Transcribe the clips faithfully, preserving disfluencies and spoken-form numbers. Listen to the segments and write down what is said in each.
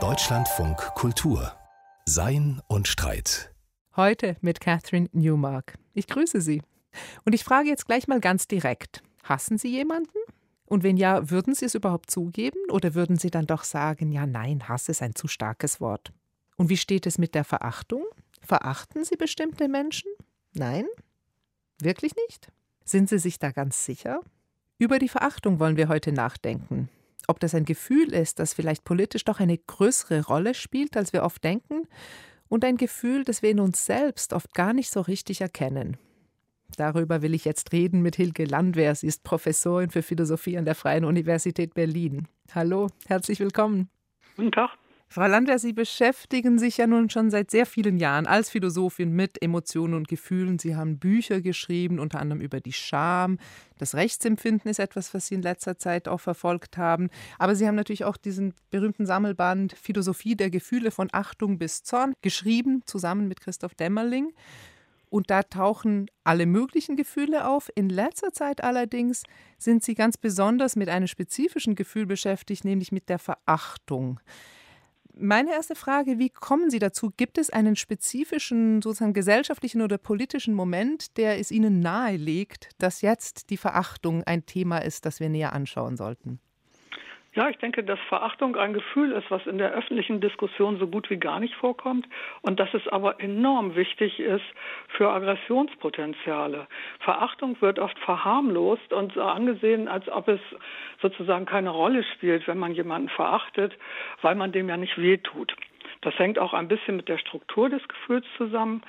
Deutschlandfunk Kultur. Sein und Streit. Heute mit Catherine Newmark. Ich grüße Sie. Und ich frage jetzt gleich mal ganz direkt. Hassen Sie jemanden? Und wenn ja, würden Sie es überhaupt zugeben? Oder würden Sie dann doch sagen, ja, nein, Hass ist ein zu starkes Wort? Und wie steht es mit der Verachtung? Verachten Sie bestimmte Menschen? Nein? Wirklich nicht? Sind Sie sich da ganz sicher? Über die Verachtung wollen wir heute nachdenken. Ob das ein Gefühl ist, das vielleicht politisch doch eine größere Rolle spielt, als wir oft denken, und ein Gefühl, das wir in uns selbst oft gar nicht so richtig erkennen. Darüber will ich jetzt reden mit Hilge Landweer. Sie ist Professorin für Philosophie an der Freien Universität Berlin. Hallo, herzlich willkommen. Guten Tag. Frau Landweer, Sie beschäftigen sich ja nun schon seit sehr vielen Jahren als Philosophin mit Emotionen und Gefühlen. Sie haben Bücher geschrieben, unter anderem über die Scham. Das Rechtsempfinden ist etwas, was Sie in letzter Zeit auch verfolgt haben. Aber Sie haben natürlich auch diesen berühmten Sammelband Philosophie der Gefühle von Achtung bis Zorn geschrieben, zusammen mit Christoph Demmerling. Und da tauchen alle möglichen Gefühle auf. In letzter Zeit allerdings sind Sie ganz besonders mit einem spezifischen Gefühl beschäftigt, nämlich mit der Verachtung. Meine erste Frage, wie kommen Sie dazu? Gibt es einen spezifischen, sozusagen gesellschaftlichen oder politischen Moment, der es Ihnen nahelegt, dass jetzt die Verachtung ein Thema ist, das wir näher anschauen sollten? Ja, ich denke, dass Verachtung ein Gefühl ist, was in der öffentlichen Diskussion so gut wie gar nicht vorkommt und dass es aber enorm wichtig ist für Aggressionspotenziale. Verachtung wird oft verharmlost und so angesehen, als ob es sozusagen keine Rolle spielt, wenn man jemanden verachtet, weil man dem ja nicht wehtut. Das hängt auch ein bisschen mit der Struktur des Gefühls zusammen.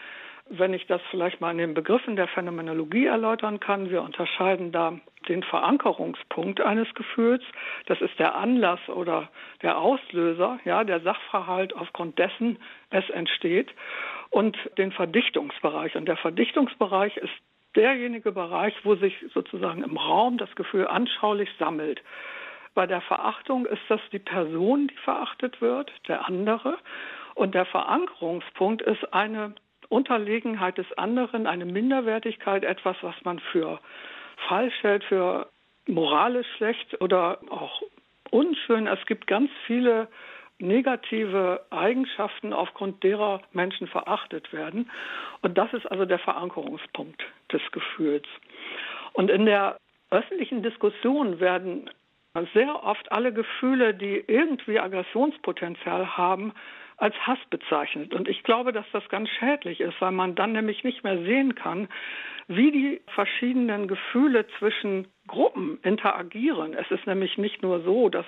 Wenn ich das vielleicht mal in den Begriffen der Phänomenologie erläutern kann, wir unterscheiden da den Verankerungspunkt eines Gefühls. Das ist der Anlass oder der Auslöser, ja, der Sachverhalt, aufgrund dessen es entsteht, und den Verdichtungsbereich. Und der Verdichtungsbereich ist derjenige Bereich, wo sich sozusagen im Raum das Gefühl anschaulich sammelt. Bei der Verachtung ist das die Person, die verachtet wird, der andere. Und der Verankerungspunkt ist eine Unterlegenheit des anderen, eine Minderwertigkeit, etwas, was man für falsch hält, für moralisch schlecht oder auch unschön. Es gibt ganz viele negative Eigenschaften, aufgrund derer Menschen verachtet werden. Und das ist also der Verankerungspunkt des Gefühls. Und in der öffentlichen Diskussion werden sehr oft alle Gefühle, die irgendwie Aggressionspotenzial haben, als Hass bezeichnet. Und ich glaube, dass das ganz schädlich ist, weil man dann nämlich nicht mehr sehen kann, wie die verschiedenen Gefühle zwischen Gruppen interagieren. Es ist nämlich nicht nur so, dass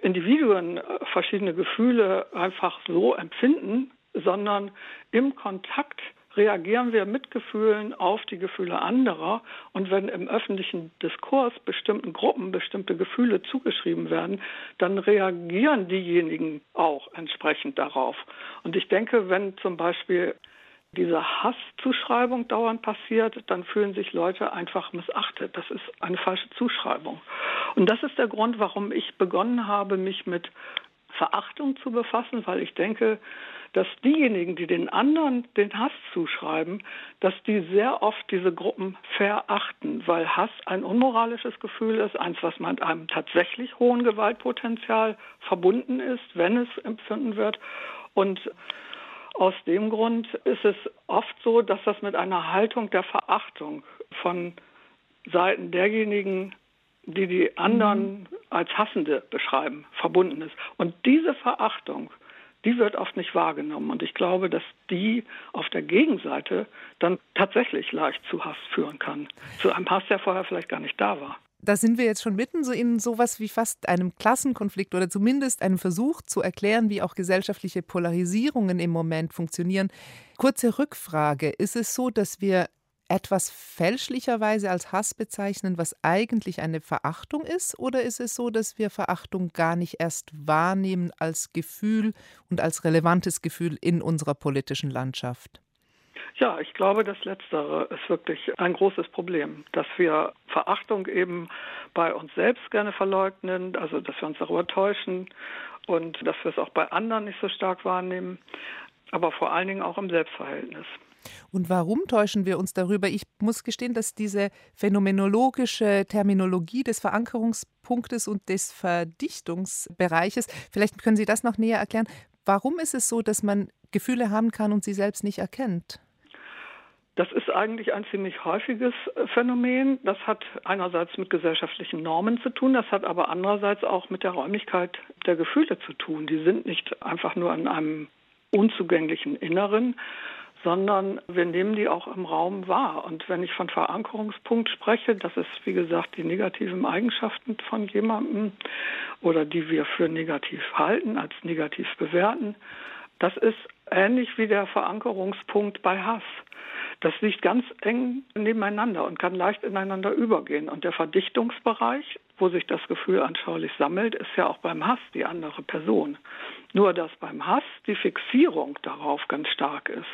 Individuen verschiedene Gefühle einfach so empfinden, sondern im Kontakt reagieren wir mit Gefühlen auf die Gefühle anderer. Und wenn im öffentlichen Diskurs bestimmten Gruppen bestimmte Gefühle zugeschrieben werden, dann reagieren diejenigen auch entsprechend darauf. Und ich denke, wenn zum Beispiel diese Hasszuschreibung dauernd passiert, dann fühlen sich Leute einfach missachtet. Das ist eine falsche Zuschreibung. Und das ist der Grund, warum ich begonnen habe, mich mit Verachtung zu befassen, weil ich denke, dass diejenigen, die den anderen den Hass zuschreiben, dass die sehr oft diese Gruppen verachten, weil Hass ein unmoralisches Gefühl ist, eins, was mit einem tatsächlich hohen Gewaltpotenzial verbunden ist, wenn es empfunden wird. Und aus dem Grund ist es oft so, dass das mit einer Haltung der Verachtung von Seiten derjenigen, die die anderen als Hassende beschreiben, verbunden ist. Und diese Verachtung, die wird oft nicht wahrgenommen. Und ich glaube, dass die auf der Gegenseite dann tatsächlich leicht zu Hass führen kann. Zu einem Hass, der vorher vielleicht gar nicht da war. Da sind wir jetzt schon mitten so in sowas wie fast einem Klassenkonflikt oder zumindest einem Versuch zu erklären, wie auch gesellschaftliche Polarisierungen im Moment funktionieren. Kurze Rückfrage. Ist es so, dass wir etwas fälschlicherweise als Hass bezeichnen, was eigentlich eine Verachtung ist? Oder ist es so, dass wir Verachtung gar nicht erst wahrnehmen als Gefühl und als relevantes Gefühl in unserer politischen Landschaft? Ja, ich glaube, das Letztere ist wirklich ein großes Problem, dass wir Verachtung eben bei uns selbst gerne verleugnen, also dass wir uns darüber täuschen und dass wir es auch bei anderen nicht so stark wahrnehmen, aber vor allen Dingen auch im Selbstverhältnis. Und warum täuschen wir uns darüber? Ich muss gestehen, dass diese phänomenologische Terminologie des Verankerungspunktes und des Verdichtungsbereiches, vielleicht können Sie das noch näher erklären, warum ist es so, dass man Gefühle haben kann und sie selbst nicht erkennt? Das ist eigentlich ein ziemlich häufiges Phänomen. Das hat einerseits mit gesellschaftlichen Normen zu tun, das hat aber andererseits auch mit der Räumlichkeit der Gefühle zu tun. Die sind nicht einfach nur in einem unzugänglichen Inneren, sondern wir nehmen die auch im Raum wahr. Und wenn ich von Verankerungspunkt spreche, das ist, wie gesagt, die negativen Eigenschaften von jemandem oder die wir für negativ halten, als negativ bewerten, das ist ähnlich wie der Verankerungspunkt bei Hass. Das liegt ganz eng nebeneinander und kann leicht ineinander übergehen. Und der Verdichtungsbereich, wo sich das Gefühl anschaulich sammelt, ist ja auch beim Hass die andere Person. Nur, dass beim Hass die Fixierung darauf ganz stark ist.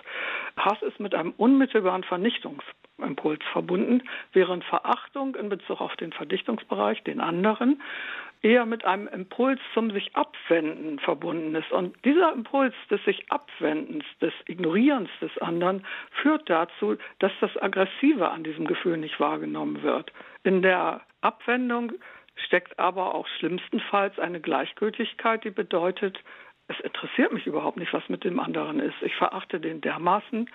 Hass ist mit einem unmittelbaren Vernichtungsimpuls verbunden, während Verachtung in Bezug auf den Verdichtungsbereich, den anderen, eher mit einem Impuls zum sich Abwenden verbunden ist. Und dieser Impuls des sich Abwendens, des Ignorierens des anderen, führt dazu, dass das Aggressive an diesem Gefühl nicht wahrgenommen wird. In der Abwendung steckt aber auch schlimmstenfalls eine Gleichgültigkeit, die bedeutet, es interessiert mich überhaupt nicht, was mit dem anderen ist. Ich verachte den dermaßen,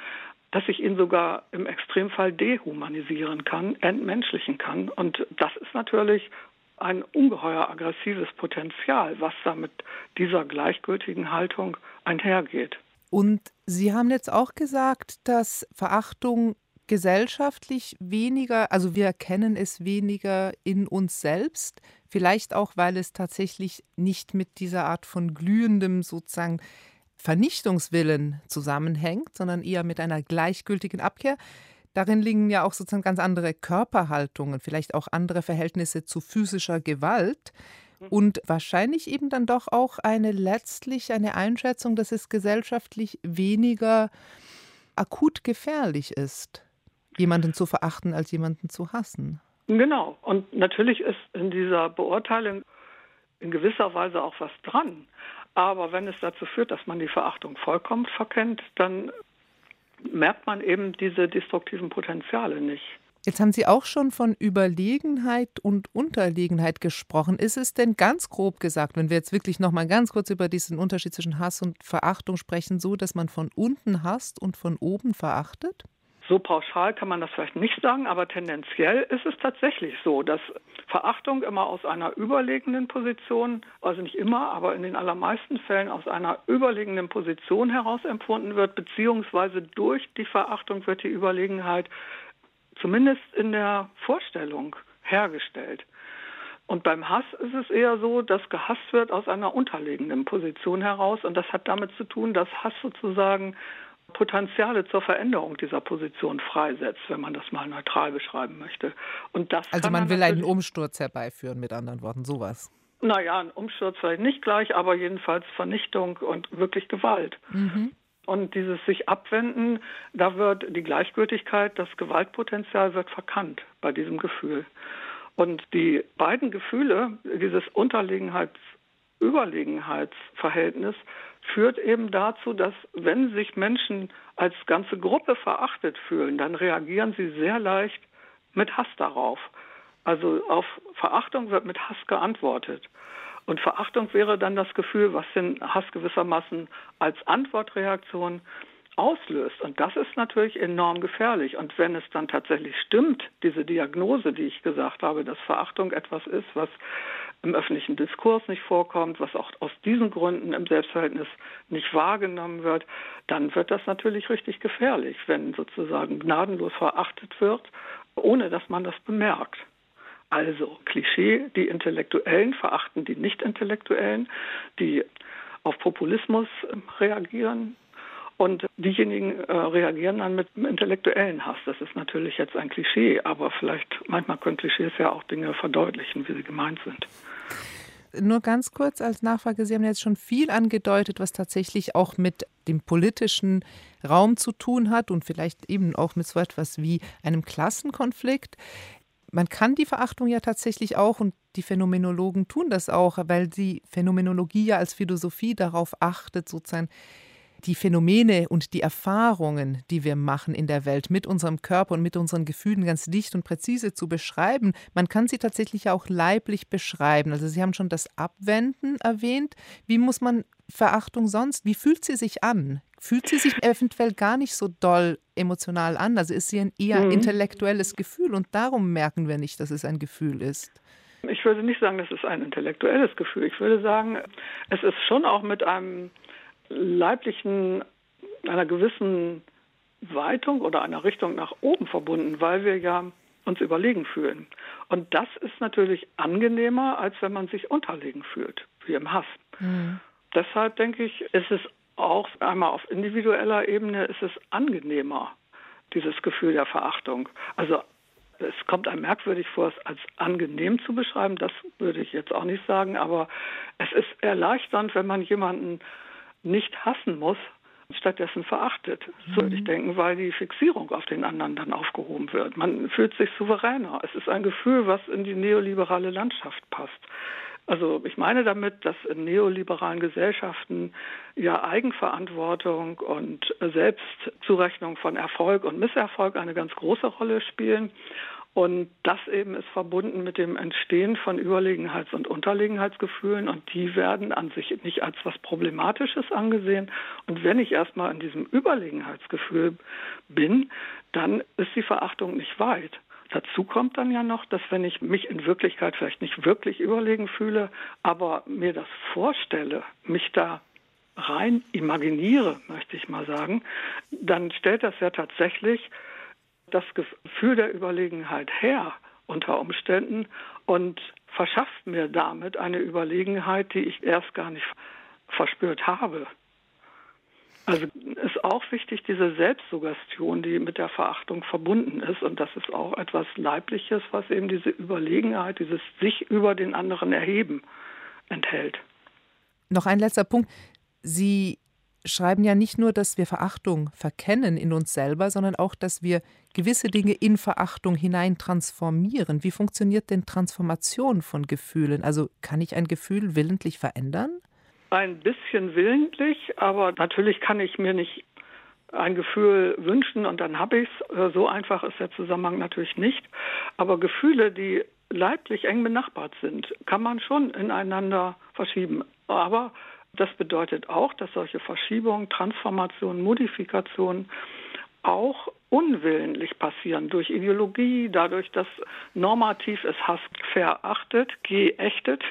dass ich ihn sogar im Extremfall dehumanisieren kann, entmenschlichen kann. Und das ist natürlich ein ungeheuer aggressives Potenzial, was da mit dieser gleichgültigen Haltung einhergeht. Und Sie haben jetzt auch gesagt, dass Verachtung gesellschaftlich weniger, also wir erkennen es weniger in uns selbst, vielleicht auch, weil es tatsächlich nicht mit dieser Art von glühendem sozusagen Vernichtungswillen zusammenhängt, sondern eher mit einer gleichgültigen Abkehr. Darin liegen ja auch sozusagen ganz andere Körperhaltungen, vielleicht auch andere Verhältnisse zu physischer Gewalt und wahrscheinlich eben dann doch auch eine letztlich eine Einschätzung, dass es gesellschaftlich weniger akut gefährlich ist, jemanden zu verachten, als jemanden zu hassen. Genau. Und natürlich ist in dieser Beurteilung in gewisser Weise auch was dran. Aber wenn es dazu führt, dass man die Verachtung vollkommen verkennt, dann merkt man eben diese destruktiven Potenziale nicht. Jetzt haben Sie auch schon von Überlegenheit und Unterlegenheit gesprochen. Ist es denn ganz grob gesagt, wenn wir jetzt wirklich noch mal ganz kurz über diesen Unterschied zwischen Hass und Verachtung sprechen, so, dass man von unten hasst und von oben verachtet? So pauschal kann man das vielleicht nicht sagen, aber tendenziell ist es tatsächlich so, dass Verachtung immer aus einer überlegenen Position, also nicht immer, aber in den allermeisten Fällen aus einer überlegenen Position heraus empfunden wird, beziehungsweise durch die Verachtung wird die Überlegenheit zumindest in der Vorstellung hergestellt. Und beim Hass ist es eher so, dass gehasst wird aus einer unterlegenen Position heraus. Und das hat damit zu tun, dass Hass sozusagen Potenziale zur Veränderung dieser Position freisetzt, wenn man das mal neutral beschreiben möchte. Und das also man, man will einen Umsturz herbeiführen, mit anderen Worten, sowas. Naja, ein Umsturz vielleicht nicht gleich, aber jedenfalls Vernichtung und wirklich Gewalt. Mhm. Und dieses sich abwenden, da wird die Gleichgültigkeit, das Gewaltpotenzial wird verkannt bei diesem Gefühl. Und die beiden Gefühle, dieses Unterlegenheits-Überlegenheitsverhältnis, führt eben dazu, dass wenn sich Menschen als ganze Gruppe verachtet fühlen, dann reagieren sie sehr leicht mit Hass darauf. Also auf Verachtung wird mit Hass geantwortet. Und Verachtung wäre dann das Gefühl, was den Hass gewissermaßen als Antwortreaktion auslöst. Und das ist natürlich enorm gefährlich. Und wenn es dann tatsächlich stimmt, diese Diagnose, die ich gesagt habe, dass Verachtung etwas ist, was im öffentlichen Diskurs nicht vorkommt, was auch aus diesen Gründen im Selbstverhältnis nicht wahrgenommen wird, dann wird das natürlich richtig gefährlich, wenn sozusagen gnadenlos verachtet wird, ohne dass man das bemerkt. Also Klischee, die Intellektuellen verachten die Nicht-Intellektuellen, die auf Populismus reagieren. Und diejenigen äh, reagieren dann mit intellektuellen Hass. Das ist natürlich jetzt ein Klischee, aber vielleicht manchmal können Klischees ja auch Dinge verdeutlichen, wie sie gemeint sind. Nur ganz kurz als Nachfrage, Sie haben jetzt schon viel angedeutet, was tatsächlich auch mit dem politischen Raum zu tun hat und vielleicht eben auch mit so etwas wie einem Klassenkonflikt. Man kann die Verachtung ja tatsächlich auch, und die Phänomenologen tun das auch, weil die Phänomenologie ja als Philosophie darauf achtet, sozusagen die Phänomene und die Erfahrungen, die wir machen in der Welt, mit unserem Körper und mit unseren Gefühlen ganz dicht und präzise zu beschreiben. Man kann sie tatsächlich auch leiblich beschreiben. Also Sie haben schon das Abwenden erwähnt. Wie muss man Verachtung sonst, wie fühlt sie sich an? Fühlt sie sich eventuell gar nicht so doll emotional an? Also ist sie ein eher mhm. intellektuelles Gefühl und darum merken wir nicht, dass es ein Gefühl ist. Ich würde nicht sagen, das ist ein intellektuelles Gefühl. Ich würde sagen, es ist schon auch mit einem leiblichen, einer gewissen Weitung oder einer Richtung nach oben verbunden, weil wir ja uns überlegen fühlen. Und das ist natürlich angenehmer, als wenn man sich unterlegen fühlt, wie im Hass. Mhm. Deshalb denke ich, ist es auch einmal auf individueller Ebene ist es angenehmer, dieses Gefühl der Verachtung. Also es kommt einem merkwürdig vor, es als angenehm zu beschreiben, das würde ich jetzt auch nicht sagen, aber es ist erleichternd, wenn man jemanden nicht hassen muss, stattdessen verachtet, so würde ich denken, weil die Fixierung auf den anderen dann aufgehoben wird. Man fühlt sich souveräner. Es ist ein Gefühl, was in die neoliberale Landschaft passt. Also ich meine damit, dass in neoliberalen Gesellschaften ja Eigenverantwortung und Selbstzurechnung von Erfolg und Misserfolg eine ganz große Rolle spielen. Und das eben ist verbunden mit dem Entstehen von Überlegenheits- und Unterlegenheitsgefühlen. Und die werden an sich nicht als was Problematisches angesehen. Und wenn ich erstmal in diesem Überlegenheitsgefühl bin, dann ist die Verachtung nicht weit. Dazu kommt dann ja noch, dass wenn ich mich in Wirklichkeit vielleicht nicht wirklich überlegen fühle, aber mir das vorstelle, mich da rein imaginiere, möchte ich mal sagen, dann stellt das ja tatsächlich das Gefühl der Überlegenheit her unter Umständen und verschafft mir damit eine Überlegenheit, die ich erst gar nicht verspürt habe. Also ist auch wichtig, diese Selbstsuggestion, die mit der Verachtung verbunden ist. Und das ist auch etwas Leibliches, was eben diese Überlegenheit, dieses sich über den anderen erheben enthält. Noch ein letzter Punkt. Sie schreiben ja nicht nur, dass wir Verachtung verkennen in uns selber, sondern auch, dass wir gewisse Dinge in Verachtung hinein transformieren. Wie funktioniert denn Transformation von Gefühlen? Also kann ich ein Gefühl willentlich verändern? Ein bisschen willentlich, aber natürlich kann ich mir nicht ein Gefühl wünschen und dann habe ich es. So einfach ist der Zusammenhang natürlich nicht. Aber Gefühle, die leiblich eng benachbart sind, kann man schon ineinander verschieben. Aber das bedeutet auch, dass solche Verschiebungen, Transformationen, Modifikationen auch unwillentlich passieren. Durch Ideologie, dadurch, dass normativ ist Hass verachtet, geächtet,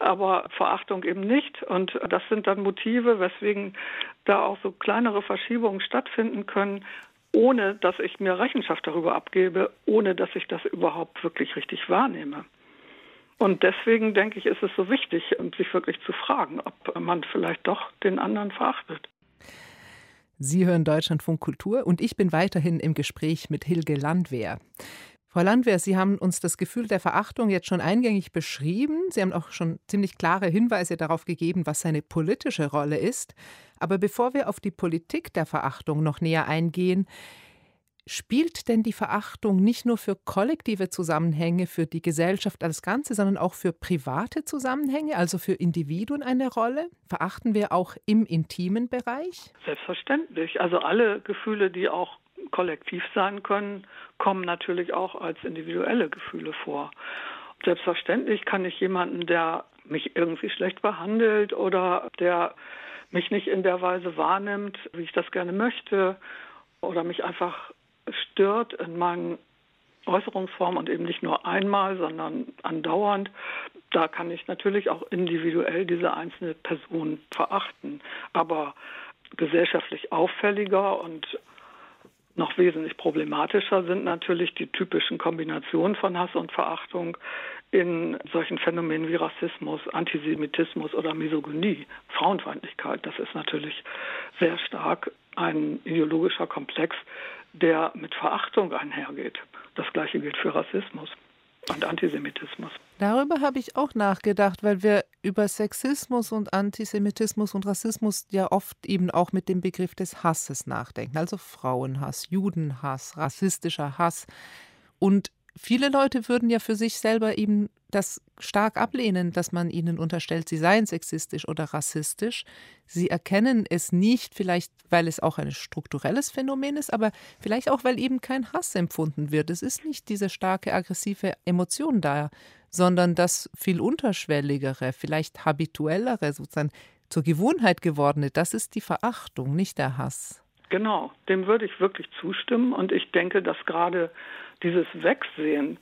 aber Verachtung eben nicht. Und das sind dann Motive, weswegen da auch so kleinere Verschiebungen stattfinden können, ohne dass ich mir Rechenschaft darüber abgebe, ohne dass ich das überhaupt wirklich richtig wahrnehme. Und deswegen, denke ich, ist es so wichtig, sich wirklich zu fragen, ob man vielleicht doch den anderen verachtet. Sie hören Deutschlandfunk Kultur und ich bin weiterhin im Gespräch mit Hilge Landweer. Frau Landweer, Sie haben uns das Gefühl der Verachtung jetzt schon eingängig beschrieben. Sie haben auch schon ziemlich klare Hinweise darauf gegeben, was seine politische Rolle ist. Aber bevor wir auf die Politik der Verachtung noch näher eingehen, spielt denn die Verachtung nicht nur für kollektive Zusammenhänge, für die Gesellschaft als Ganze, sondern auch für private Zusammenhänge, also für Individuen eine Rolle? Verachten wir auch im intimen Bereich? Selbstverständlich. Also alle Gefühle, die auch kollektiv sein können, kommen natürlich auch als individuelle Gefühle vor. Selbstverständlich kann ich jemanden, der mich irgendwie schlecht behandelt oder der mich nicht in der Weise wahrnimmt, wie ich das gerne möchte oder mich einfach stört in meinen Äußerungsformen und eben nicht nur einmal, sondern andauernd, da kann ich natürlich auch individuell diese einzelne Person verachten. Aber gesellschaftlich auffälliger und noch wesentlich problematischer sind natürlich die typischen Kombinationen von Hass und Verachtung in solchen Phänomenen wie Rassismus, Antisemitismus oder Misogynie, Frauenfeindlichkeit. Das ist natürlich sehr stark ein ideologischer Komplex, der mit Verachtung einhergeht. Das Gleiche gilt für Rassismus und Antisemitismus. Darüber habe ich auch nachgedacht, weil wir über Sexismus und Antisemitismus und Rassismus ja oft eben auch mit dem Begriff des Hasses nachdenken. Also Frauenhass, Judenhass, rassistischer Hass. Und viele Leute würden ja für sich selber eben das stark ablehnen, dass man ihnen unterstellt, sie seien sexistisch oder rassistisch. Sie erkennen es nicht, vielleicht weil es auch ein strukturelles Phänomen ist, aber vielleicht auch, weil eben kein Hass empfunden wird. Es ist nicht diese starke, aggressive Emotion da, sondern das viel unterschwelligere, vielleicht habituellere, sozusagen zur Gewohnheit gewordene, das ist die Verachtung, nicht der Hass. Genau, dem würde ich wirklich zustimmen. Und ich denke, dass gerade dieses Wegsehen,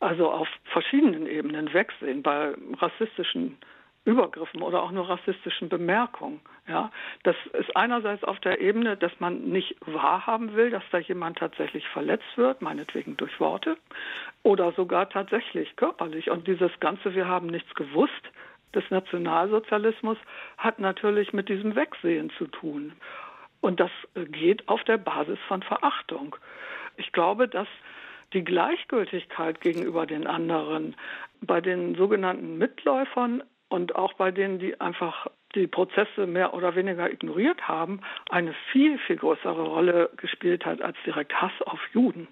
also auf verschiedenen Ebenen wegsehen, bei rassistischen Übergriffen oder auch nur rassistischen Bemerkungen. Ja, das ist einerseits auf der Ebene, dass man nicht wahrhaben will, dass da jemand tatsächlich verletzt wird, meinetwegen durch Worte oder sogar tatsächlich körperlich. Und dieses ganze "Wir haben nichts gewusst" des Nationalsozialismus hat natürlich mit diesem Wegsehen zu tun. Und das geht auf der Basis von Verachtung. Ich glaube, dass die Gleichgültigkeit gegenüber den anderen bei den sogenannten Mitläufern und auch bei denen, die einfach die Prozesse mehr oder weniger ignoriert haben, eine viel, viel größere Rolle gespielt hat als direkt Hass auf Juden.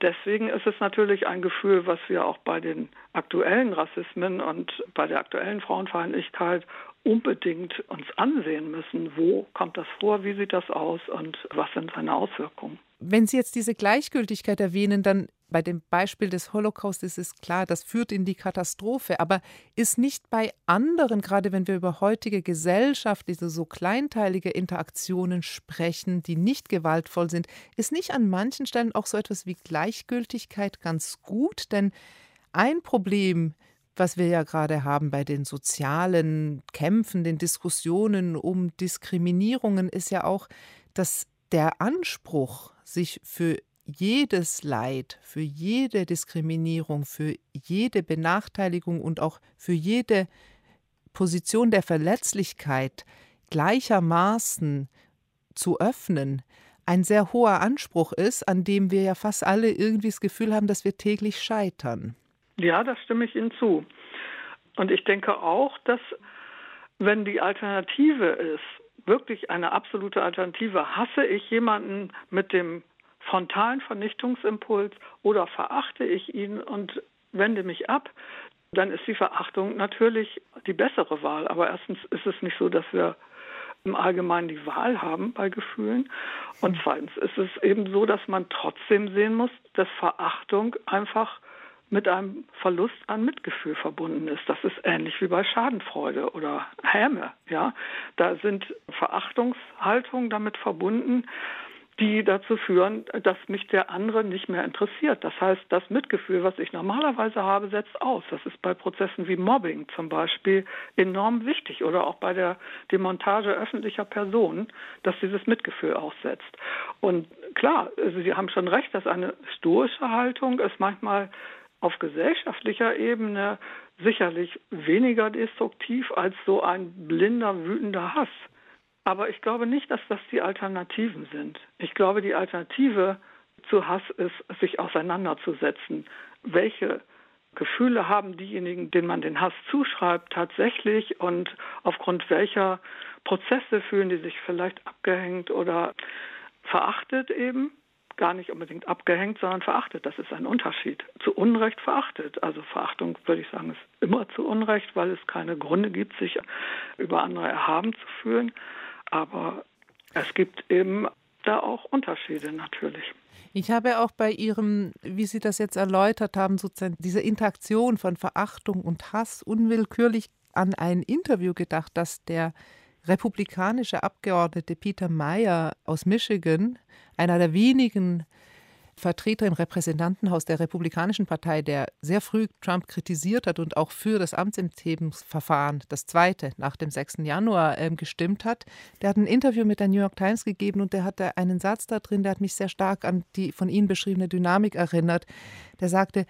Deswegen ist es natürlich ein Gefühl, was wir auch bei den aktuellen Rassismen und bei der aktuellen Frauenfeindlichkeit unbedingt uns ansehen müssen. Wo kommt das vor, wie sieht das aus und was sind seine Auswirkungen? Wenn Sie jetzt diese Gleichgültigkeit erwähnen, dann bei dem Beispiel des Holocaust ist es klar, das führt in die Katastrophe. Aber ist nicht bei anderen, gerade wenn wir über heutige Gesellschaft, diese so kleinteilige Interaktionen sprechen, die nicht gewaltvoll sind, ist nicht an manchen Stellen auch so etwas wie Gleichgültigkeit ganz gut? Denn ein Problem, was wir ja gerade haben bei den sozialen Kämpfen, den Diskussionen um Diskriminierungen, ist ja auch, dass der Anspruch, sich für jedes Leid, für jede Diskriminierung, für jede Benachteiligung und auch für jede Position der Verletzlichkeit gleichermaßen zu öffnen, ein sehr hoher Anspruch ist, an dem wir ja fast alle irgendwie das Gefühl haben, dass wir täglich scheitern. Ja, da stimme ich Ihnen zu. Und ich denke auch, dass, wenn die Alternative ist, wirklich eine absolute Alternative, hasse ich jemanden mit dem frontalen Vernichtungsimpuls oder verachte ich ihn und wende mich ab, dann ist die Verachtung natürlich die bessere Wahl. Aber erstens ist es nicht so, dass wir im Allgemeinen die Wahl haben bei Gefühlen. Und zweitens ist es eben so, dass man trotzdem sehen muss, dass Verachtung einfach mit einem Verlust an Mitgefühl verbunden ist. Das ist ähnlich wie bei Schadenfreude oder Häme. Ja? Da sind Verachtungshaltungen damit verbunden, die dazu führen, dass mich der andere nicht mehr interessiert. Das heißt, das Mitgefühl, was ich normalerweise habe, setzt aus. Das ist bei Prozessen wie Mobbing zum Beispiel enorm wichtig oder auch bei der Demontage öffentlicher Personen, dass dieses Mitgefühl aussetzt. Und klar, also Sie haben schon recht, dass eine stoische Haltung ist manchmal auf gesellschaftlicher Ebene sicherlich weniger destruktiv als so ein blinder, wütender Hass. Aber ich glaube nicht, dass das die Alternativen sind. Ich glaube, die Alternative zu Hass ist, sich auseinanderzusetzen. Welche Gefühle haben diejenigen, denen man den Hass zuschreibt, tatsächlich und aufgrund welcher Prozesse fühlen die sich vielleicht abgehängt oder verachtet eben? Gar nicht unbedingt abgehängt, sondern verachtet. Das ist ein Unterschied. Zu Unrecht verachtet. Also Verachtung, würde ich sagen, ist immer zu Unrecht, weil es keine Gründe gibt, sich über andere erhaben zu fühlen. Aber es gibt eben da auch Unterschiede natürlich. Ich habe auch bei Ihrem, wie Sie das jetzt erläutert haben, sozusagen diese Interaktion von Verachtung und Hass unwillkürlich an ein Interview gedacht, das der republikanische Abgeordnete Peter Meyer aus Michigan, einer der wenigen Vertreter im Repräsentantenhaus der Republikanischen Partei, der sehr früh Trump kritisiert hat und auch für das Amtsenthebungsverfahren, das zweite, nach dem sechsten Januar äh, gestimmt hat, der hat ein Interview mit der New York Times gegeben und der hatte einen Satz da drin, der hat mich sehr stark an die von Ihnen beschriebene Dynamik erinnert. Der sagte,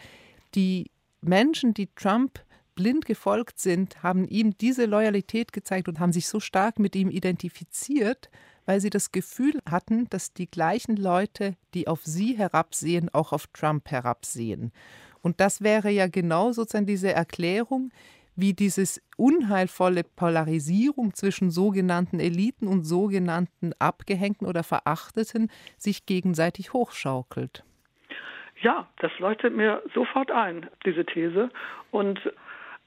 die Menschen, die Trump blind gefolgt sind, haben ihm diese Loyalität gezeigt und haben sich so stark mit ihm identifiziert, weil sie das Gefühl hatten, dass die gleichen Leute, die auf sie herabsehen, auch auf Trump herabsehen. Und das wäre ja genau sozusagen diese Erklärung, wie dieses unheilvolle Polarisierung zwischen sogenannten Eliten und sogenannten Abgehängten oder Verachteten sich gegenseitig hochschaukelt. Ja, das leuchtet mir sofort ein, diese These. Und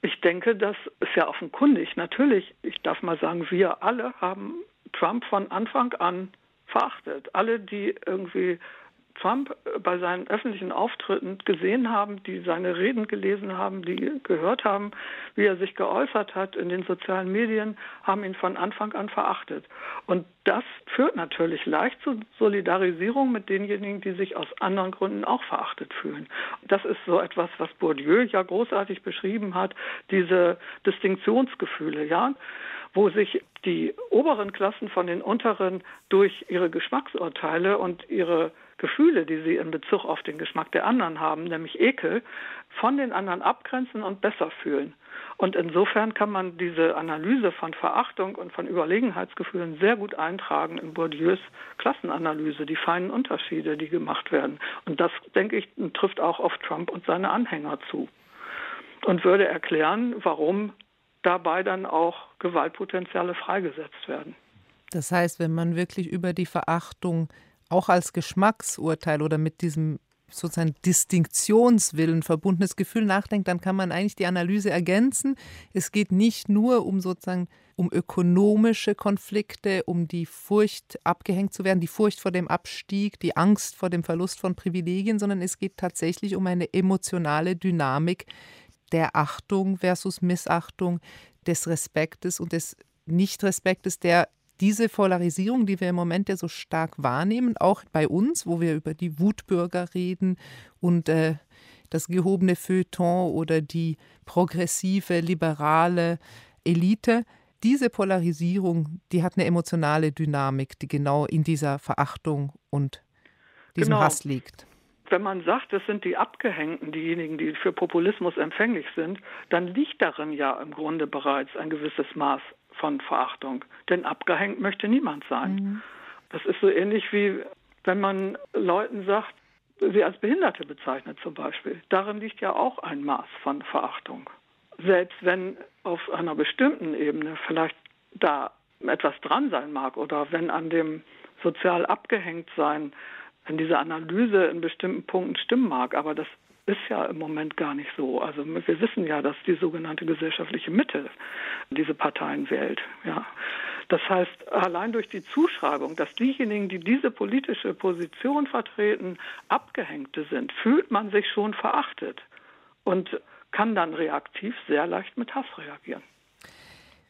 ich denke, das ist ja offenkundig. Natürlich, ich darf mal sagen, wir alle haben Trump von Anfang an verachtet. Alle, die irgendwie Trump bei seinen öffentlichen Auftritten gesehen haben, die seine Reden gelesen haben, die gehört haben, wie er sich geäußert hat in den sozialen Medien, haben ihn von Anfang an verachtet. Und das führt natürlich leicht zur Solidarisierung mit denjenigen, die sich aus anderen Gründen auch verachtet fühlen. Das ist so etwas, was Bourdieu ja großartig beschrieben hat, diese Distinktionsgefühle, ja, wo sich die oberen Klassen von den unteren durch ihre Geschmacksurteile und ihre Gefühle, die sie in Bezug auf den Geschmack der anderen haben, nämlich Ekel, von den anderen abgrenzen und besser fühlen. Und insofern kann man diese Analyse von Verachtung und von Überlegenheitsgefühlen sehr gut eintragen in Bourdieus Klassenanalyse, die feinen Unterschiede, die gemacht werden. Und das, denke ich, trifft auch auf Trump und seine Anhänger zu und würde erklären, warum dabei dann auch Gewaltpotenziale freigesetzt werden. Das heißt, wenn man wirklich über die Verachtung auch als Geschmacksurteil oder mit diesem sozusagen Distinktionswillen verbundenes Gefühl nachdenkt, dann kann man eigentlich die Analyse ergänzen. Es geht nicht nur um sozusagen um ökonomische Konflikte, um die Furcht abgehängt zu werden, die Furcht vor dem Abstieg, die Angst vor dem Verlust von Privilegien, sondern es geht tatsächlich um eine emotionale Dynamik der Achtung versus Missachtung, des Respektes und des Nichtrespektes, der diese Polarisierung, die wir im Moment ja so stark wahrnehmen, auch bei uns, wo wir über die Wutbürger reden und äh, das gehobene Feuilleton oder die progressive, liberale Elite, diese Polarisierung, die hat eine emotionale Dynamik, die genau in dieser Verachtung und diesem genau. Hass liegt. Wenn man sagt, das sind die Abgehängten, diejenigen, die für Populismus empfänglich sind, dann liegt darin ja im Grunde bereits ein gewisses Maß von Verachtung. Denn abgehängt möchte niemand sein. Mhm. Das ist so ähnlich wie, wenn man Leuten sagt, sie als Behinderte bezeichnet zum Beispiel. Darin liegt ja auch ein Maß von Verachtung. Selbst wenn auf einer bestimmten Ebene vielleicht da etwas dran sein mag oder wenn an dem sozial abgehängt sein, wenn diese Analyse in bestimmten Punkten stimmen mag, aber das ist ja im Moment gar nicht so. Also wir wissen ja, dass die sogenannte gesellschaftliche Mitte diese Parteien wählt. Ja. Das heißt, allein durch die Zuschreibung, dass diejenigen, die diese politische Position vertreten, Abgehängte sind, fühlt man sich schon verachtet und kann dann reaktiv sehr leicht mit Hass reagieren.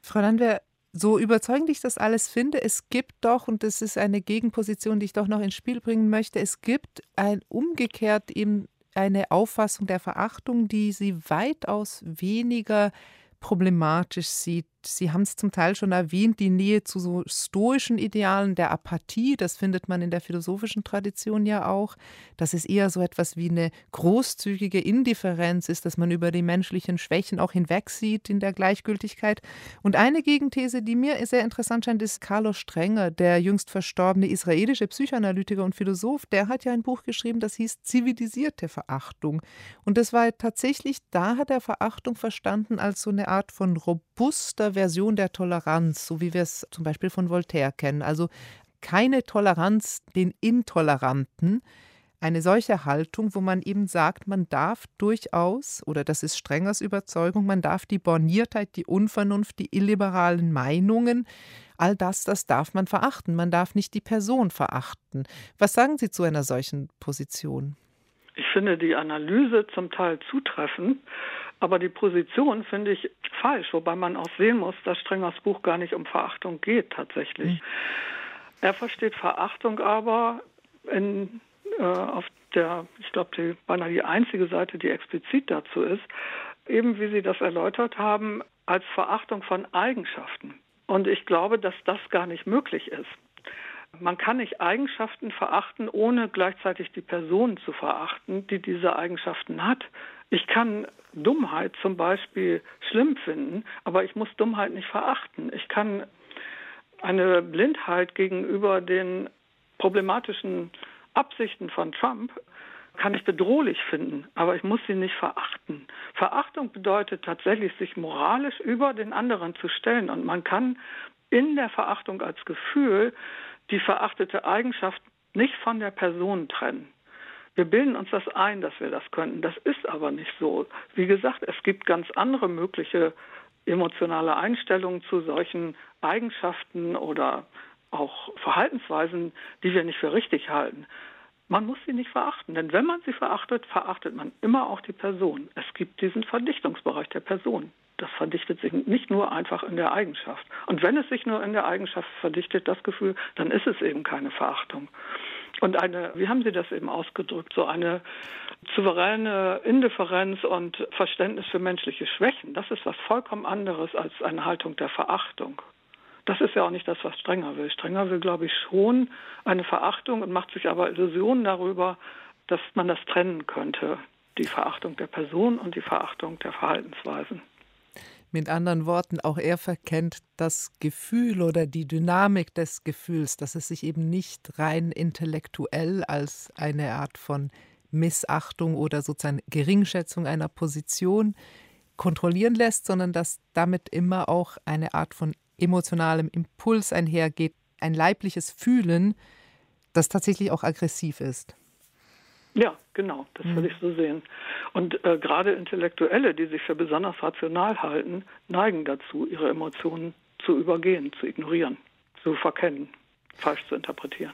Frau Landweer, so überzeugend ich das alles finde, es gibt doch, und das ist eine Gegenposition, die ich doch noch ins Spiel bringen möchte, es gibt ein umgekehrt eben eine Auffassung der Verachtung, die Sie weitaus weniger problematisch sieht. Sie haben es zum Teil schon erwähnt, die Nähe zu so stoischen Idealen der Apathie, das findet man in der philosophischen Tradition ja auch, dass es eher so etwas wie eine großzügige Indifferenz ist, dass man über die menschlichen Schwächen auch hinwegsieht in der Gleichgültigkeit. Und eine Gegenthese, die mir sehr interessant scheint, ist Carlos Strenger, der jüngst verstorbene israelische Psychoanalytiker und Philosoph. Der hat ja ein Buch geschrieben, das hieß Zivilisierte Verachtung. Und das war tatsächlich, da hat er Verachtung verstanden als so eine Art von robuster Version der Toleranz, so wie wir es zum Beispiel von Voltaire kennen. Also keine Toleranz den Intoleranten. Eine solche Haltung, wo man eben sagt, man darf durchaus, oder das ist Strengers Überzeugung, man darf die Borniertheit, die Unvernunft, die illiberalen Meinungen, all das, das darf man verachten. Man darf nicht die Person verachten. Was sagen Sie zu einer solchen Position? Ich finde die Analyse zum Teil zutreffend, aber die Position finde ich falsch, wobei man auch sehen muss, dass Strengers Buch gar nicht um Verachtung geht tatsächlich. Mhm. Er versteht Verachtung aber in, äh, auf der, ich glaube, beinahe die einzige Seite, die explizit dazu ist, eben wie Sie das erläutert haben, als Verachtung von Eigenschaften. Und ich glaube, dass das gar nicht möglich ist. Man kann nicht Eigenschaften verachten, ohne gleichzeitig die Person zu verachten, die diese Eigenschaften hat. Ich kann Dummheit zum Beispiel schlimm finden, aber ich muss Dummheit nicht verachten. Ich kann eine Blindheit gegenüber den problematischen Absichten von Trump kann ich bedrohlich finden, aber ich muss sie nicht verachten. Verachtung bedeutet tatsächlich, sich moralisch über den anderen zu stellen. Und man kann in der Verachtung als Gefühl die verachtete Eigenschaft nicht von der Person trennen. Wir bilden uns das ein, dass wir das können. Das ist aber nicht so. Wie gesagt, es gibt ganz andere mögliche emotionale Einstellungen zu solchen Eigenschaften oder auch Verhaltensweisen, die wir nicht für richtig halten. Man muss sie nicht verachten, denn wenn man sie verachtet, verachtet man immer auch die Person. Es gibt diesen Verdichtungsbereich der Person. Das verdichtet sich nicht nur einfach in der Eigenschaft. Und wenn es sich nur in der Eigenschaft verdichtet, das Gefühl, dann ist es eben keine Verachtung. Und eine, wie haben Sie das eben ausgedrückt, so eine souveräne Indifferenz und Verständnis für menschliche Schwächen, das ist was vollkommen anderes als eine Haltung der Verachtung. Das ist ja auch nicht das, was Strenger will. Strenger will, glaube ich, schon eine Verachtung und macht sich aber Illusionen darüber, dass man das trennen könnte, die Verachtung der Person und die Verachtung der Verhaltensweisen. Mit anderen Worten, auch er verkennt das Gefühl oder die Dynamik des Gefühls, dass es sich eben nicht rein intellektuell als eine Art von Missachtung oder sozusagen Geringschätzung einer Position kontrollieren lässt, sondern dass damit immer auch eine Art von emotionalem Impuls einhergeht, ein leibliches Fühlen, das tatsächlich auch aggressiv ist. Ja, genau, das würde ich so sehen. Und äh, gerade Intellektuelle, die sich für besonders rational halten, neigen dazu, ihre Emotionen zu übergehen, zu ignorieren, zu verkennen, falsch zu interpretieren.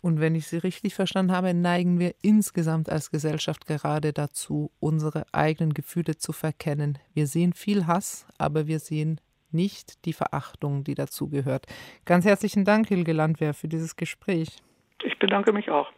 Und wenn ich Sie richtig verstanden habe, neigen wir insgesamt als Gesellschaft gerade dazu, unsere eigenen Gefühle zu verkennen. Wir sehen viel Hass, aber wir sehen nicht die Verachtung, die dazugehört. Ganz herzlichen Dank, Hilge Landweer, für dieses Gespräch. Ich bedanke mich auch.